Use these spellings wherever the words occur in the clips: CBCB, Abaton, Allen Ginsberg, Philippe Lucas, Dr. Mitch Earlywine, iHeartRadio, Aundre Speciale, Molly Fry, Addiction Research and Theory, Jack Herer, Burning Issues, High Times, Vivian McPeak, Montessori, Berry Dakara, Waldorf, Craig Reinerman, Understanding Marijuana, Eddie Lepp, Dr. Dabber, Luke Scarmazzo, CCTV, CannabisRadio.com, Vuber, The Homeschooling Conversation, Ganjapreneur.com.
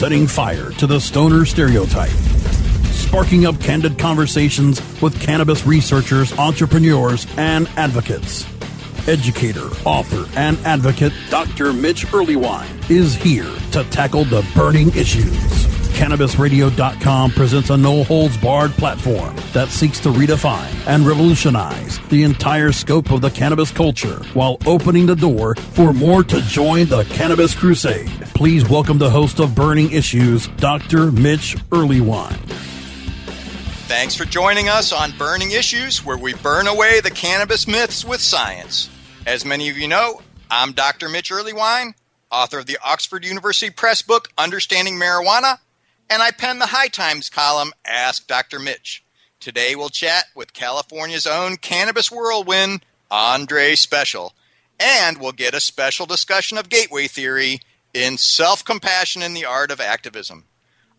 setting fire to the stoner stereotype, sparking up candid conversations with cannabis researchers, entrepreneurs, and advocates. Educator, author, and advocate Dr. Mitch Earlywine is here to tackle the burning issues. CannabisRadio.com presents a no-holds-barred platform that seeks to redefine and revolutionize the entire scope of the cannabis culture while opening the door for more to join the cannabis crusade. Please welcome the host of Burning Issues, Dr. Mitch Earlywine. Thanks for joining us on Burning Issues, where we burn away the cannabis myths with science. As many of you know, I'm Dr. Mitch Earlywine, author of the Oxford University Press book, Understanding Marijuana, and I pen the High Times column, Ask Dr. Mitch. Today we'll chat with California's own cannabis whirlwind, Aundre Speciale, and we'll get a special discussion of gateway theory in Self-Compassion in the Art of Activism.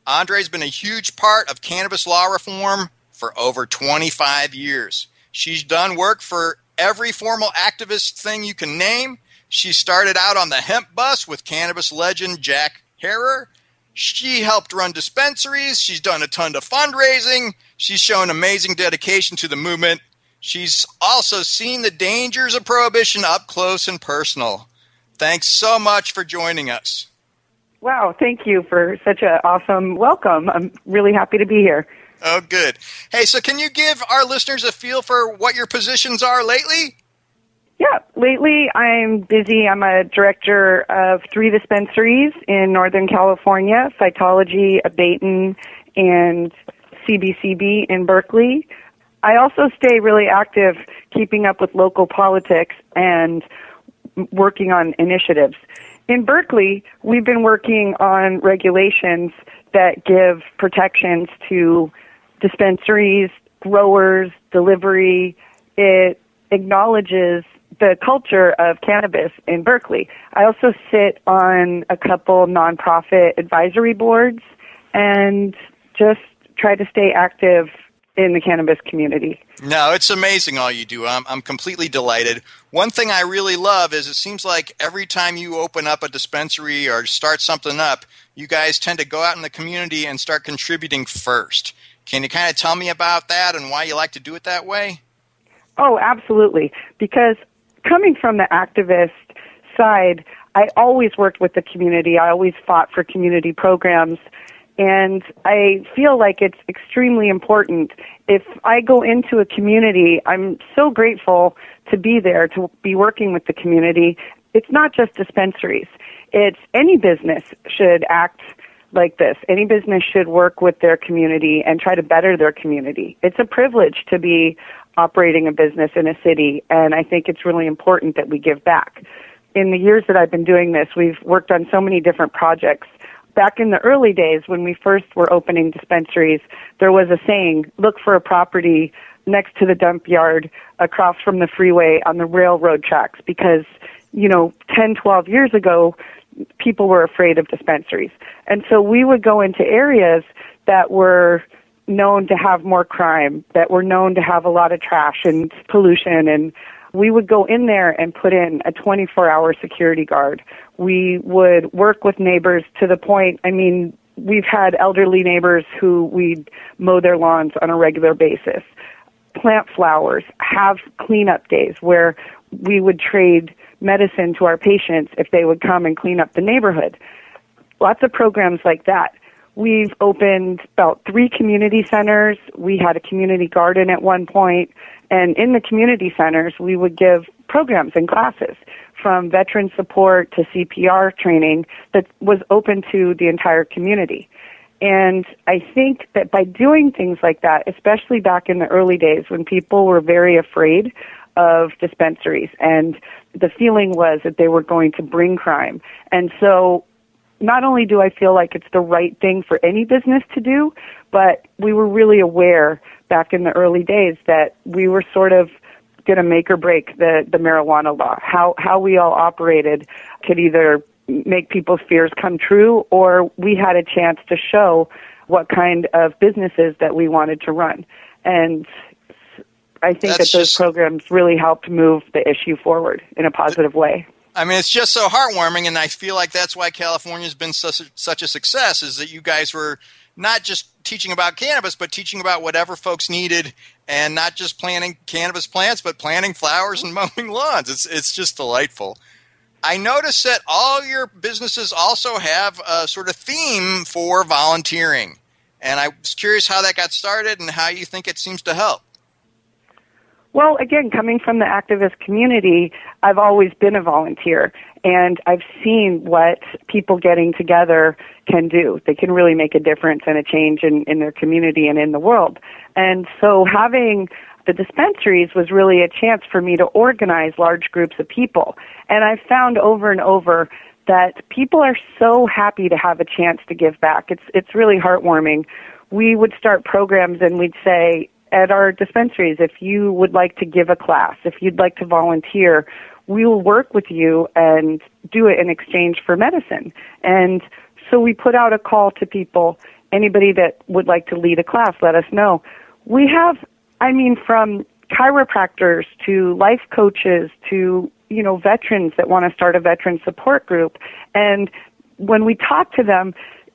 Aundre's been a huge part of cannabis law reform for over 25 years. She's done work for every formal activist thing you can name. She started out on the hemp bus with cannabis legend Jack Herer. She helped run dispensaries. She's done a ton of fundraising. She's shown amazing dedication to the movement. She's also seen the dangers of prohibition up close and personal. Thanks so much for joining us. Wow, thank you for such an awesome welcome. I'm really happy to be here. Oh, good. Hey, so can you give our listeners a feel for what your positions are lately? Yeah, lately I'm busy. I'm a director of 3 dispensaries in Northern California, Cytology, Abaton, and CBCB in Berkeley. I also stay really active keeping up with local politics and working on initiatives. In Berkeley, we've been working on regulations that give protections to dispensaries, growers, delivery. It acknowledges the culture of cannabis in Berkeley. I also sit on a couple nonprofit advisory boards and just try to stay active in the cannabis community. No, it's amazing all you do. I'm completely delighted. One thing I really love is it seems like every time you open up a dispensary or start something up, you guys tend to go out in the community and start contributing first. Can you kind of tell me about that and why you like to do it that way? Oh, absolutely. Because coming from the activist side, I always worked with the community. I always fought for community programs. And I feel like it's extremely important. If I go into a community, I'm so grateful to be there, to be working with the community. It's not just dispensaries. It's any business should act like this. Any business should work with their community and try to better their community. It's a privilege to be operating a business in a city, and I think it's really important that we give back. In the years that I've been doing this, we've worked on so many different projects. Back in the early days when we first were opening dispensaries, there was a saying, look for a property next to the dump yard, across from the freeway, on the railroad tracks, because, 10, 12 years ago, people were afraid of dispensaries. And so we would go into areas that were known to have more crime, that were known to have a lot of trash and pollution, and we would go in there and put in a 24-hour security guard. We would work with neighbors to the point, we've had elderly neighbors who we'd mow their lawns on a regular basis, plant flowers, have cleanup days where we would trade medicine to our patients if they would come and clean up the neighborhood. Lots of programs like that. We've opened about 3 community centers. We had a community garden at one point. And in the community centers, we would give programs and classes from veteran support to CPR training that was open to the entire community. And I think that by doing things like that, especially back in the early days when people were very afraid of dispensaries and the feeling was that they were going to bring crime. And so not only do I feel like it's the right thing for any business to do, but we were really aware back in the early days that we were sort of going to make or break the marijuana law. How we all operated could either make people's fears come true, or we had a chance to show what kind of businesses that we wanted to run. And I think that those programs really helped move the issue forward in a positive way. I mean, it's just so heartwarming, and I feel like that's why California's been such a success, is that you guys were not just teaching about cannabis, but teaching about whatever folks needed, and not just planting cannabis plants, but planting flowers and mowing lawns. It's just delightful. I noticed that all your businesses also have a sort of theme for volunteering, and I was curious how that got started and how you think it seems to help. Well, again, coming from the activist community, I've always been a volunteer, and I've seen what people getting together can do. They can really make a difference and a change in their community and in the world. And so having the dispensaries was really a chance for me to organize large groups of people. And I've found over and over that people are so happy to have a chance to give back. It's really heartwarming. We would start programs and we'd say, at our dispensaries, if you would like to give a class, if you'd like to volunteer, we will work with you and do it in exchange for medicine. And so we put out a call to people, anybody that would like to lead a class, let us know. We have, I mean, from chiropractors to life coaches to, you know, veterans that want to start a veteran support group. And when we talk to them,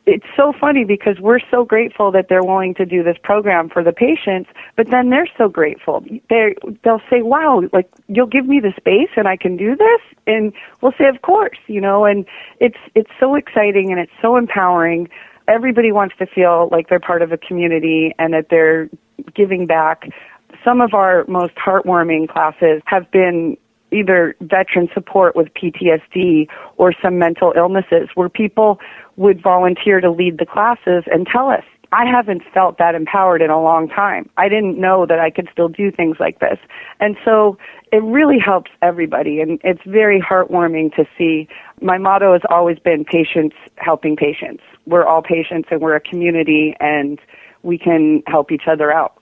it's so funny because we're so grateful that they're willing to do this program for the patients, but then they're so grateful. They'll say, wow, like, you'll give me the space and I can do this? And we'll say, of course, you know, and it's so exciting and it's so empowering. Everybody wants to feel like they're part of a community and that they're giving back. Some of our most heartwarming classes have been either veteran support with PTSD or some mental illnesses, where people would volunteer to lead the classes and tell us, I haven't felt that empowered in a long time. I didn't know that I could still do things like this. And so it really helps everybody, and it's very heartwarming to see. My motto has always been patients helping patients. We're all patients, and we're a community, and we can help each other out.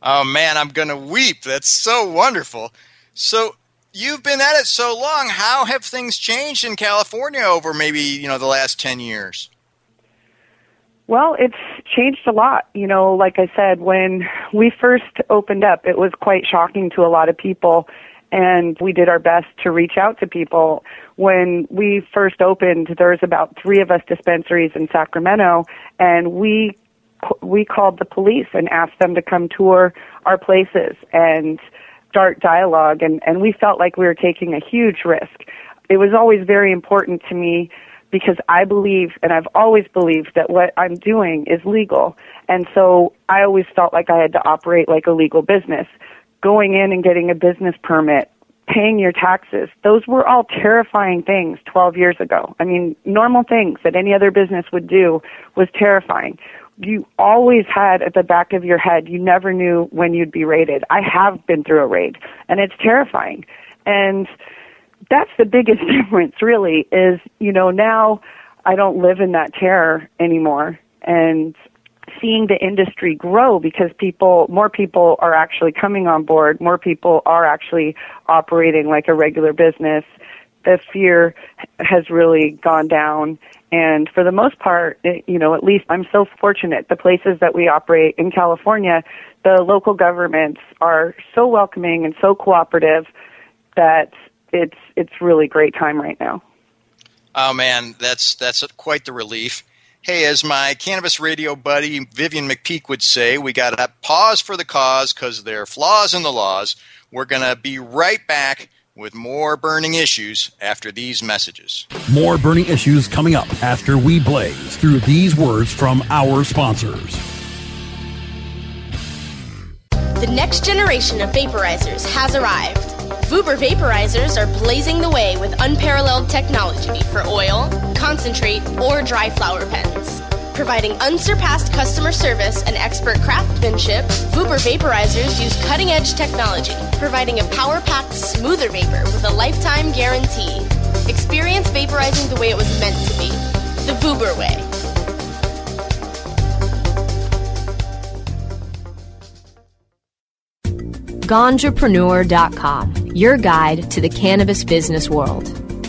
Oh, man, I'm going to weep. That's so wonderful. So you've been at it so long. How have things changed in California over maybe, you know, the last 10 years? Well, it's changed a lot. You know, like I said, when we first opened up, it was quite shocking to a lot of people, and we did our best to reach out to people. When we first opened, there was about 3 of us dispensaries in Sacramento, and we called the police and asked them to come tour our places and start dialogue, and we felt like we were taking a huge risk. It was always very important to me because I believe, and I've always believed, that what I'm doing is legal. And so I always felt like I had to operate like a legal business. Going in and getting a business permit, paying your taxes, those were all terrifying things 12 years ago. I mean, normal things that any other business would do was terrifying. You always had at the back of your head, you never knew when you'd be raided. I have been through a raid, and it's terrifying. And that's the biggest difference, really, is, you know, now I don't live in that terror anymore. And seeing the industry grow because more people are actually coming on board, more people are actually operating like a regular business, the fear has really gone down. And for the most part, you know, at least I'm so fortunate, the places that we operate in California, the local governments are so welcoming and so cooperative that it's really great time right now. Oh, man, that's quite the relief. Hey, as my cannabis radio buddy Vivian McPeak would say, we got to pause for the cause because there are flaws in the laws. We're going to be right back with more Burning Issues after these messages. More Burning Issues coming up after we blaze through these words from our sponsors. The next generation of vaporizers has arrived. Vuber vaporizers are blazing the way with unparalleled technology for oil, concentrate, or dry flower pens. Providing unsurpassed customer service and expert craftsmanship, Vuber vaporizers use cutting-edge technology, providing a power-packed, smoother vapor with a lifetime guarantee. Experience vaporizing the way it was meant to be, the Vuber way. Ganjapreneur.com, your guide to the cannabis business world.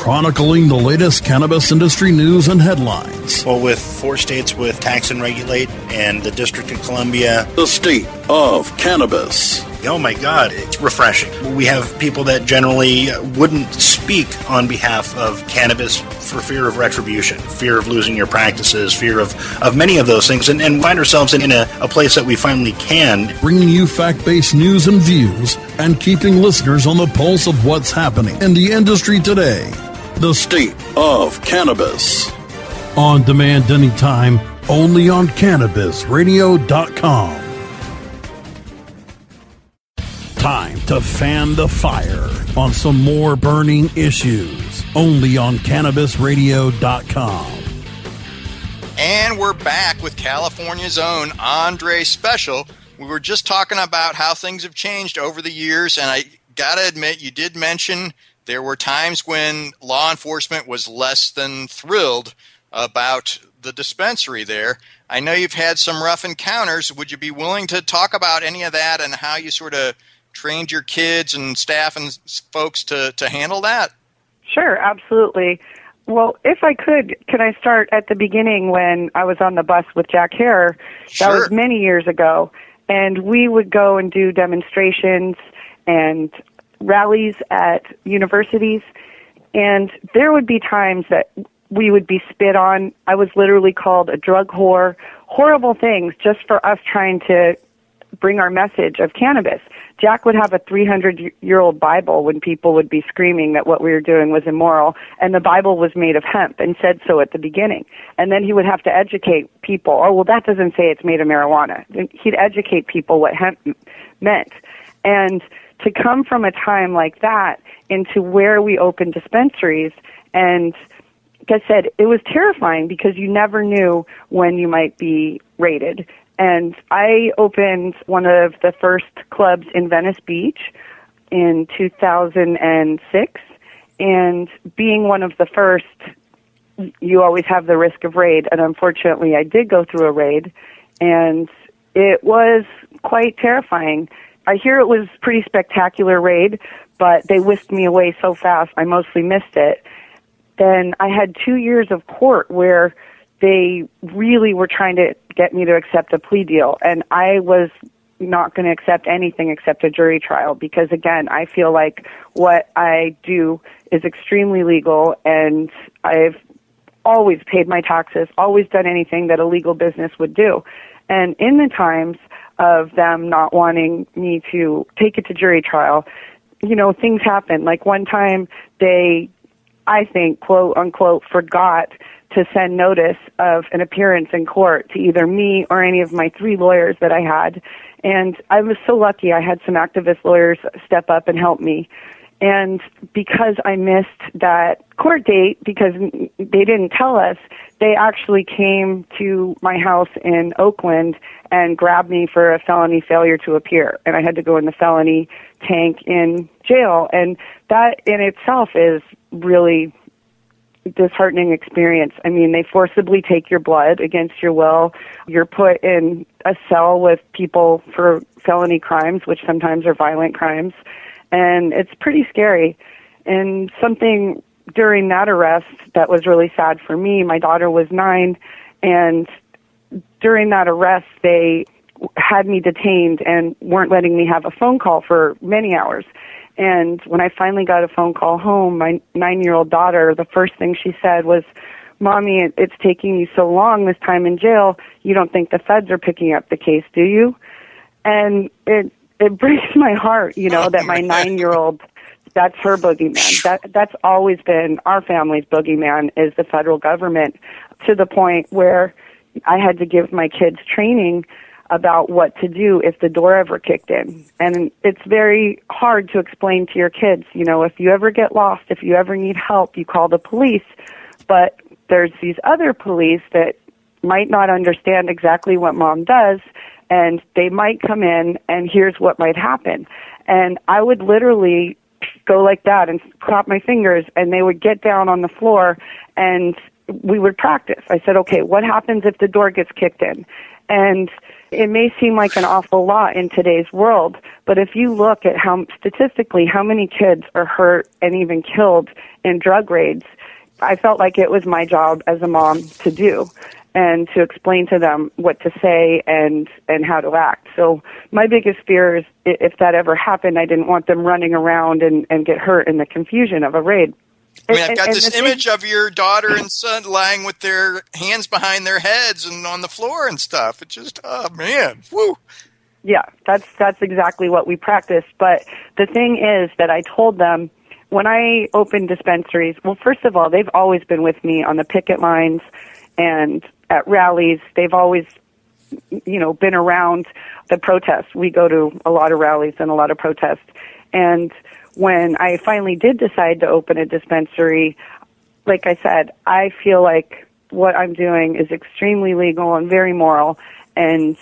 Chronicling the latest cannabis industry news and headlines. Well, with 4 states with tax and regulate and the District of Columbia. The state of cannabis. Oh my God, it's refreshing. We have people that generally wouldn't speak on behalf of cannabis for fear of retribution, fear of losing your practices, fear of many of those things, and find ourselves in a place that we finally can. Bringing you fact-based news and views and keeping listeners on the pulse of what's happening in the industry today. The state of cannabis. On demand anytime, only on CannabisRadio.com. Time to fan the fire on some more burning issues, only on CannabisRadio.com. And we're back with California's own Aundre Speciale. We were just talking about how things have changed over the years, and I got to admit, you did mention there were times when law enforcement was less than thrilled about the dispensary there. I know you've had some rough encounters. Would you be willing to talk about any of that and how you sort of trained your kids and staff and folks to handle that? Sure, absolutely. Well, if I could, can I start at the beginning when I was on the bus with Jack Herer? Sure. That was many years ago. And we would go and do demonstrations and rallies at universities. And there would be times that we would be spit on. I was literally called a drug whore. Horrible things just for us trying to bring our message of cannabis. Jack would have a 300-year-old Bible when people would be screaming that what we were doing was immoral, and the Bible was made of hemp and said so at the beginning. And then he would have to educate people, oh, well, that doesn't say it's made of marijuana. He'd educate people what hemp meant. And to come from a time like that into where we opened dispensaries, and like I said, it was terrifying because you never knew when you might be raided. And I opened one of the first clubs in Venice Beach in 2006. And being one of the first, you always have the risk of raid. And unfortunately, I did go through a raid, and it was quite terrifying. I hear it was a pretty spectacular raid, but they whisked me away so fast, I mostly missed it. Then I had 2 years of court where they really were trying to get me to accept a plea deal, and I was not going to accept anything except a jury trial because, again, I feel like what I do is extremely legal, and I've always paid my taxes, always done anything that a legal business would do. And in the times of them not wanting me to take it to jury trial, you know, things happen. Like one time they, I think, quote, unquote, forgot to send notice of an appearance in court to either me or any of my 3 lawyers that I had. And I was so lucky I had some activist lawyers step up and help me. And because I missed that court date, because they didn't tell us, they actually came to my house in Oakland and grabbed me for a felony failure to appear. And I had to go in the felony tank in jail. And that in itself is really disheartening experience. I mean, they forcibly take your blood against your will. You're put in a cell with people for felony crimes, which sometimes are violent crimes. And it's pretty scary. And something during that arrest that was really sad for me, my daughter was 9, and during that arrest, they had me detained and weren't letting me have a phone call for many hours. And when I finally got a phone call home, my 9-year-old daughter, the first thing she said was, "Mommy, it's taking you so long this time in jail. You don't think the feds are picking up the case, do you?" And it breaks my heart, you know, that my 9-year-old, that's her boogeyman. That's always been our family's boogeyman, is the federal government, to the point where I had to give my kids training about what to do if the door ever kicked in. And it's very hard to explain to your kids, you know, if you ever get lost, if you ever need help, you call the police. But there's these other police that might not understand exactly what mom does, and they might come in, and here's what might happen. And I would literally go like that and crop my fingers, and they would get down on the floor, and we would practice. I said, okay, what happens if the door gets kicked in? And it may seem like an awful lot in today's world, but if you look at how statistically how many kids are hurt and even killed in drug raids, I felt like it was my job as a mom to do and to explain to them what to say and how to act. So my biggest fear is if that ever happened, I didn't want them running around and get hurt in the confusion of a raid. I mean, I've got this image of your daughter and son lying with their hands behind their heads and on the floor and stuff. It's just, oh, man, woo. Yeah, that's exactly what we practice. But the thing is that I told them when I opened dispensaries, well, first of all, they've always been with me on the picket lines and at rallies. They've always, you know, been around the protests. We go to a lot of rallies and a lot of protests. And when I finally did decide to open a dispensary, like I said, I feel like what I'm doing is extremely legal and very moral, and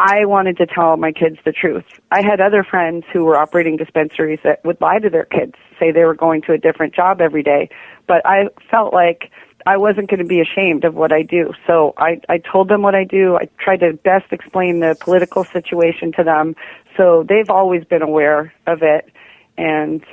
I wanted to tell my kids the truth. I had other friends who were operating dispensaries that would lie to their kids, say they were going to a different job every day, but I felt like I wasn't going to be ashamed of what I do. So I told them what I do. I tried to best explain the political situation to them, so they've always been aware of it. And,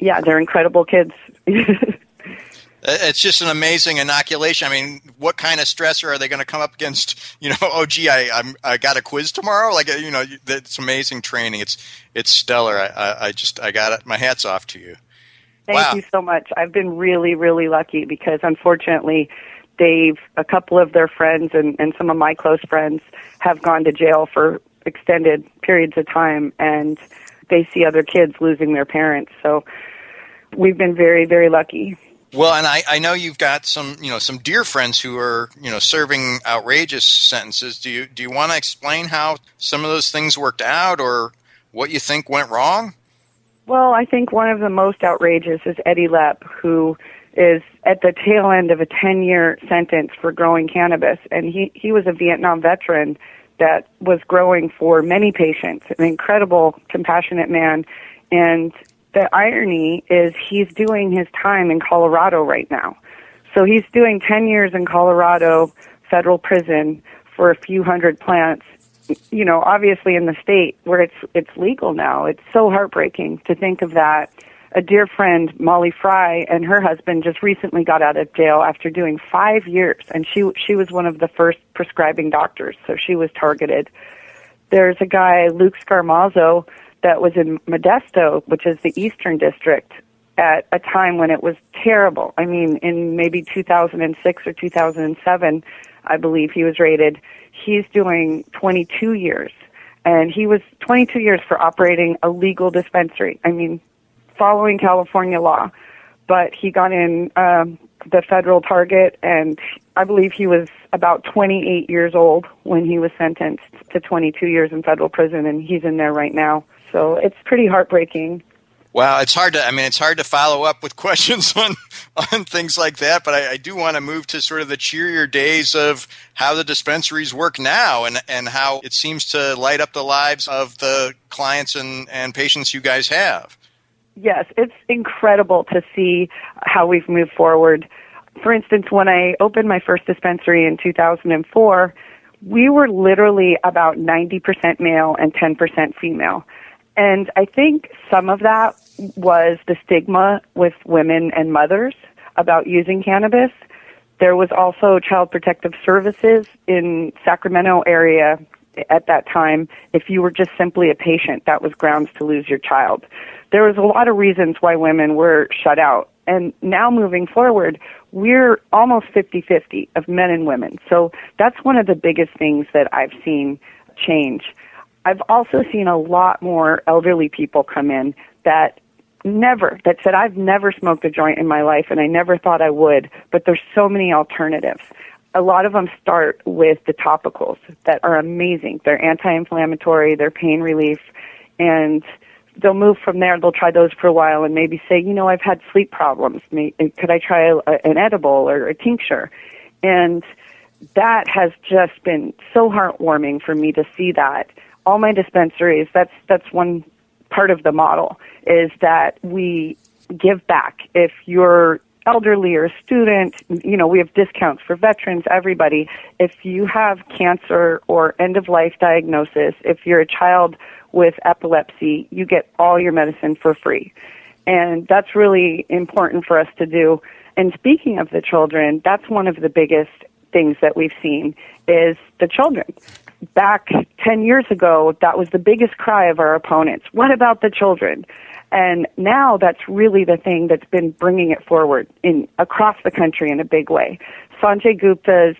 yeah, they're incredible kids. It's just an amazing inoculation. I mean, what kind of stressor are they going to come up against? You know, oh, gee, I got a quiz tomorrow? Like, you know, it's amazing training. It's stellar. I got it. My hat's off to you. Thank you so much. I've been really, really lucky because, unfortunately, a couple of their friends and some of my close friends have gone to jail for extended periods of time, and they see other kids losing their parents. So we've been very, very lucky. Well, and I know you've got some dear friends who are, you know, serving outrageous sentences. Do you want to explain how some of those things worked out or what you think went wrong? Well, I think one of the most outrageous is Eddie Lepp, who is at the tail end of a 10-year sentence for growing cannabis. And he was a Vietnam veteran that was growing for many patients, an incredible, compassionate man. And the irony is he's doing his time in Colorado right now. So he's doing 10 years in Colorado federal prison for a few hundred plants, you know, obviously in the state where it's legal now. It's so heartbreaking to think of that. A dear friend, Molly Fry, and her husband just recently got out of jail after doing 5 years, and she was one of the first prescribing doctors, so she was targeted. There's a guy, Luke Scarmazzo, that was in Modesto, which is the Eastern District, at a time when it was terrible. I mean, in maybe 2006 or 2007, I believe he was raided. He's doing 22 years, and he was 22 years for operating a legal dispensary. I mean, following California law, but he got in the federal target, and I believe he was about 28 years old when he was sentenced to 22 years in federal prison, and he's in there right now. So it's pretty heartbreaking. Wow, it's hard to follow up with questions on things like that, but I do want to move to sort of the cheerier days of how the dispensaries work now and how it seems to light up the lives of the clients and patients you guys have. Yes, it's incredible to see how we've moved forward. For instance, when I opened my first dispensary in 2004, we were literally about 90% male and 10% female. And I think some of that was the stigma with women and mothers about using cannabis. There was also Child Protective Services in Sacramento area at that time. If you were just simply a patient, that was grounds to lose your child. There was a lot of reasons why women were shut out. And now moving forward, we're almost 50-50 of men and women. So that's one of the biggest things that I've seen change. I've also seen a lot more elderly people come in that said, I've never smoked a joint in my life and I never thought I would, but there's so many alternatives. A lot of them start with the topicals that are amazing. They're anti-inflammatory, they're pain relief, and they'll move from there. They'll try those for a while and maybe say, you know, I've had sleep problems. Could I try an edible or a tincture? And that has just been so heartwarming for me to see that. All my dispensaries, that's one part of the model is that we give back. If you're elderly or a student, you know, we have discounts for veterans, everybody. If you have cancer or end-of-life diagnosis, if you're a child with epilepsy, you get all your medicine for free. And that's really important for us to do. And speaking of the children, that's one of the biggest things that we've seen is the children. Back 10 years ago, that was the biggest cry of our opponents. What about the children? And now that's really the thing that's been bringing it forward in across the country in a big way. Sanjay Gupta's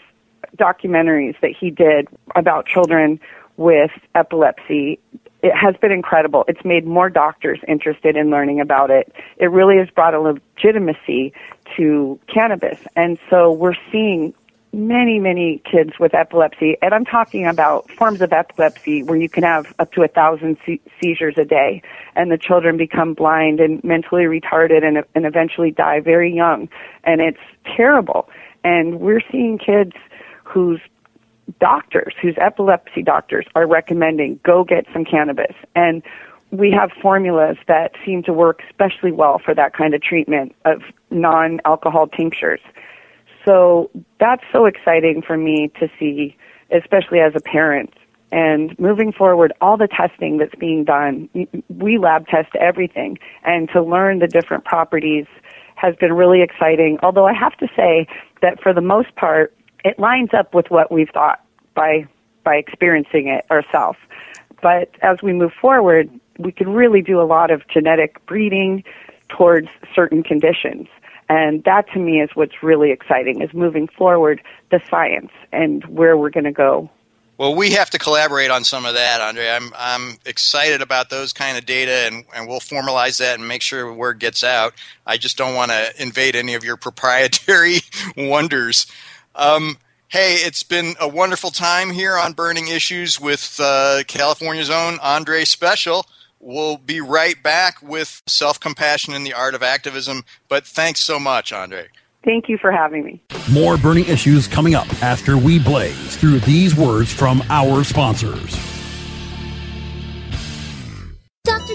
documentaries that he did about children with epilepsy, it has been incredible. It's made more doctors interested in learning about it. It really has brought a legitimacy to cannabis. And so we're seeing many, many kids with epilepsy, and I'm talking about forms of epilepsy where you can have up to 1,000 seizures a day, and the children become blind and mentally retarded and eventually die very young, and it's terrible. And we're seeing kids whose doctors, whose epilepsy doctors are recommending, go get some cannabis. And we have formulas that seem to work especially well for that kind of treatment of non-alcohol tinctures. So that's so exciting for me to see, especially as a parent. And moving forward, all the testing that's being done, we lab test everything. And to learn the different properties has been really exciting. Although I have to say that for the most part, it lines up with what we've thought by experiencing it ourselves. But as we move forward, we can really do a lot of genetic breeding towards certain conditions. And that, to me, is what's really exciting, is moving forward the science and where we're going to go. Well, we have to collaborate on some of that, Aundre. I'm excited about those kind of data, and we'll formalize that and make sure word gets out. I just don't want to invade any of your proprietary wonders. Hey, it's been a wonderful time here on Burning Issues with California's own Aundre Speciale. We'll be right back with Self-Compassion and the Art of Activism. But thanks so much, Aundre. Thank you for having me. More Burning Issues coming up after we blaze through these words from our sponsors. Dr.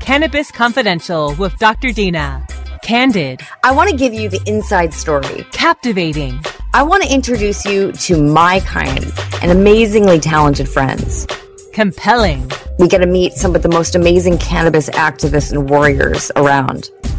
Cannabis Confidential with Dr. Dina. Candid. I want to give you the inside story. Captivating. I want to introduce you to my kind and amazingly talented friends. Compelling. We get to meet some of the most amazing cannabis activists and warriors around.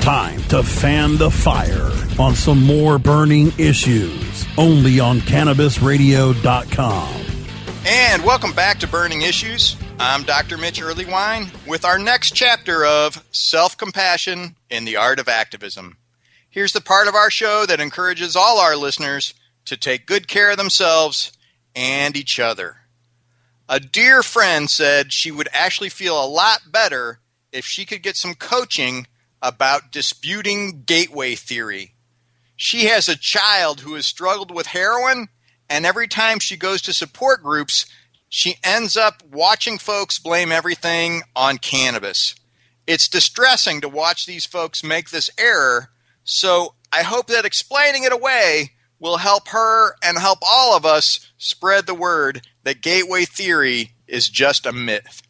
Time to fan the fire on some more burning issues, only on CannabisRadio.com. And welcome back to Burning Issues. I'm Dr. Mitch Earlywine with our next chapter of Self-Compassion in the Art of Activism. Here's the part of our show that encourages all our listeners to take good care of themselves and each other. A dear friend said she would actually feel a lot better if she could get some coaching about disputing gateway theory. She has a child who has struggled with heroin, and every time she goes to support groups, she ends up watching folks blame everything on cannabis. It's distressing to watch these folks make this error. So I hope that explaining it away will help her and help all of us spread the word that gateway theory is just a myth.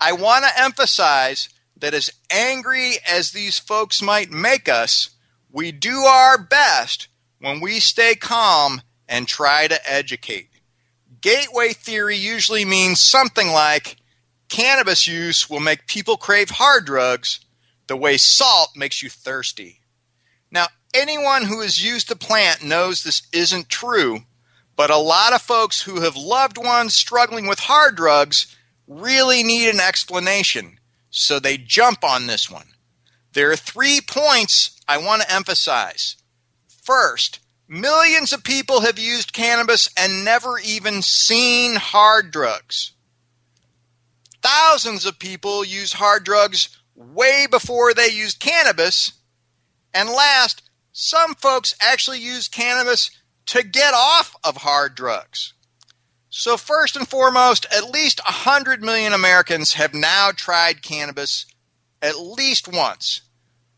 I want to emphasize that as angry as these folks might make us, we do our best when we stay calm and try to educate. Gateway theory usually means something like cannabis use will make people crave hard drugs the way salt makes you thirsty. Now, anyone who has used the plant knows this isn't true, but a lot of folks who have loved ones struggling with hard drugs really need an explanation, so they jump on this one. There are 3 points I want to emphasize. First, millions of people have used cannabis and never even seen hard drugs. Thousands of people use hard drugs way before they used cannabis. And last, some folks actually use cannabis to get off of hard drugs. So first and foremost, at least 100 million Americans have now tried cannabis at least once.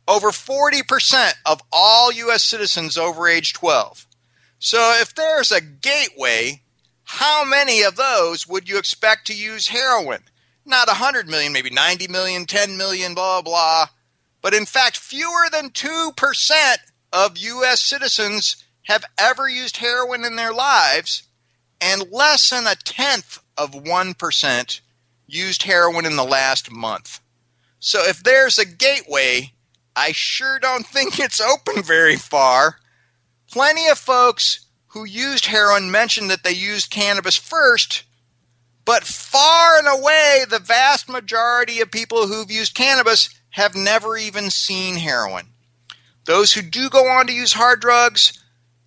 Over 40% of all U.S. citizens over age 12. So if there's a gateway, how many of those would you expect to use heroin? Not 100 million, maybe 90 million, 10 million, blah, blah. But in fact, fewer than 2% of U.S. citizens have ever used heroin in their lives, and less than 0.1% used heroin in the last month. So if there's a gateway, I sure don't think it's open very far. Plenty of folks who used heroin mentioned that they used cannabis first, but far and away the vast majority of people who've used cannabis have never even seen heroin. Those who do go on to use hard drugs,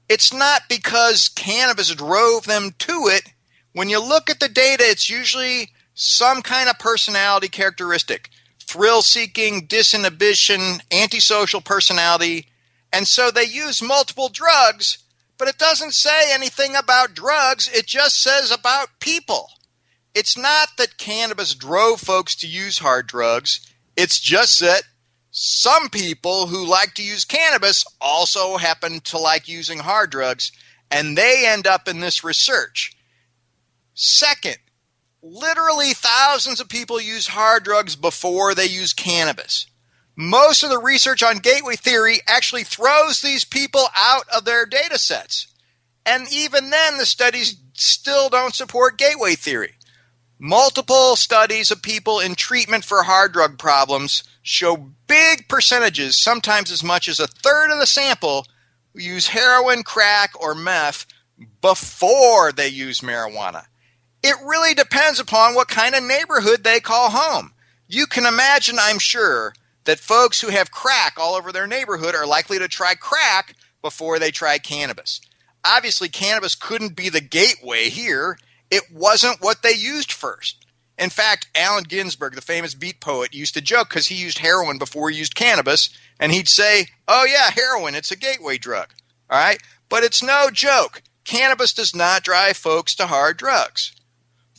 it's not because cannabis drove them to it. When you look at the data, it's usually some kind of personality characteristic. Thrill-seeking, disinhibition, antisocial personality, and so they use multiple drugs, but it doesn't say anything about drugs, it just says about people. It's not that cannabis drove folks to use hard drugs, it's just that some people who like to use cannabis also happen to like using hard drugs, and they end up in this research. Second, literally thousands of people use hard drugs before they use cannabis. Most of the research on gateway theory actually throws these people out of their data sets. And even then, the studies still don't support gateway theory. Multiple studies of people in treatment for hard drug problems show big percentages, sometimes as much as a third of the sample, who use heroin, crack, or meth before they use marijuana. It really depends upon what kind of neighborhood they call home. You can imagine, I'm sure, that folks who have crack all over their neighborhood are likely to try crack before they try cannabis. Obviously, cannabis couldn't be the gateway here. It wasn't what they used first. In fact, Allen Ginsberg, the famous beat poet, used to joke because he used heroin before he used cannabis, and he'd say, oh yeah, heroin, it's a gateway drug. All right? But it's no joke. Cannabis does not drive folks to hard drugs.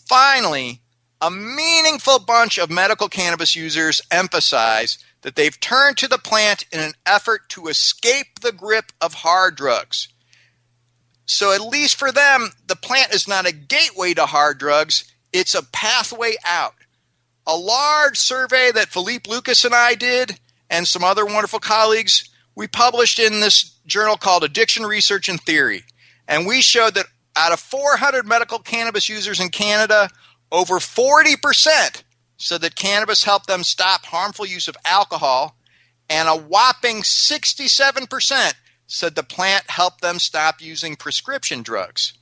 Finally, a meaningful bunch of medical cannabis users emphasize that they've turned to the plant in an effort to escape the grip of hard drugs. So at least for them, the plant is not a gateway to hard drugs, it's a pathway out. A large survey that Philippe Lucas and I did, and some other wonderful colleagues, we published in this journal called Addiction Research and Theory, and we showed that out of 400 medical cannabis users in Canada, over 40% said that cannabis helped them stop harmful use of alcohol, and a whopping 67% said the plant helped them stop using prescription drugs.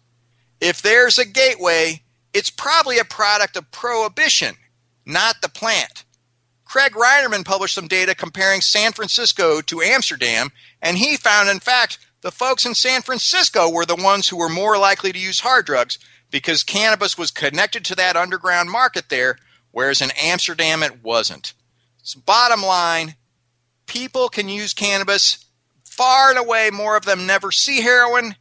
If there's a gateway, it's probably a product of prohibition, not the plant. Craig Reinerman published some data comparing San Francisco to Amsterdam, and he found, in fact, the folks in San Francisco were the ones who were more likely to use hard drugs because cannabis was connected to that underground market there, whereas in Amsterdam it wasn't. So bottom line, people can use cannabis. Far and away, more of them never see heroin.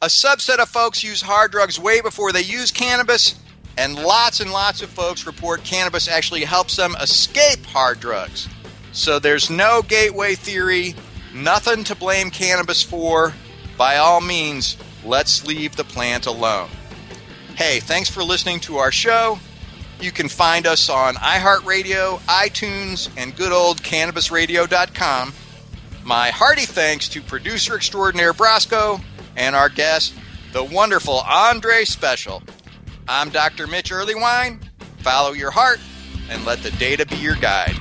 A subset of folks use hard drugs way before they use cannabis. And lots of folks report cannabis actually helps them escape hard drugs. So there's no gateway theory, nothing to blame cannabis for. By all means, let's leave the plant alone. Hey, thanks for listening to our show. You can find us on iHeartRadio, iTunes, and good old CannabisRadio.com. My hearty thanks to producer extraordinaire Brasco and our guest, the wonderful Aundre Speciale. I'm Dr. Mitch Earlywine. Follow your heart and let the data be your guide.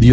The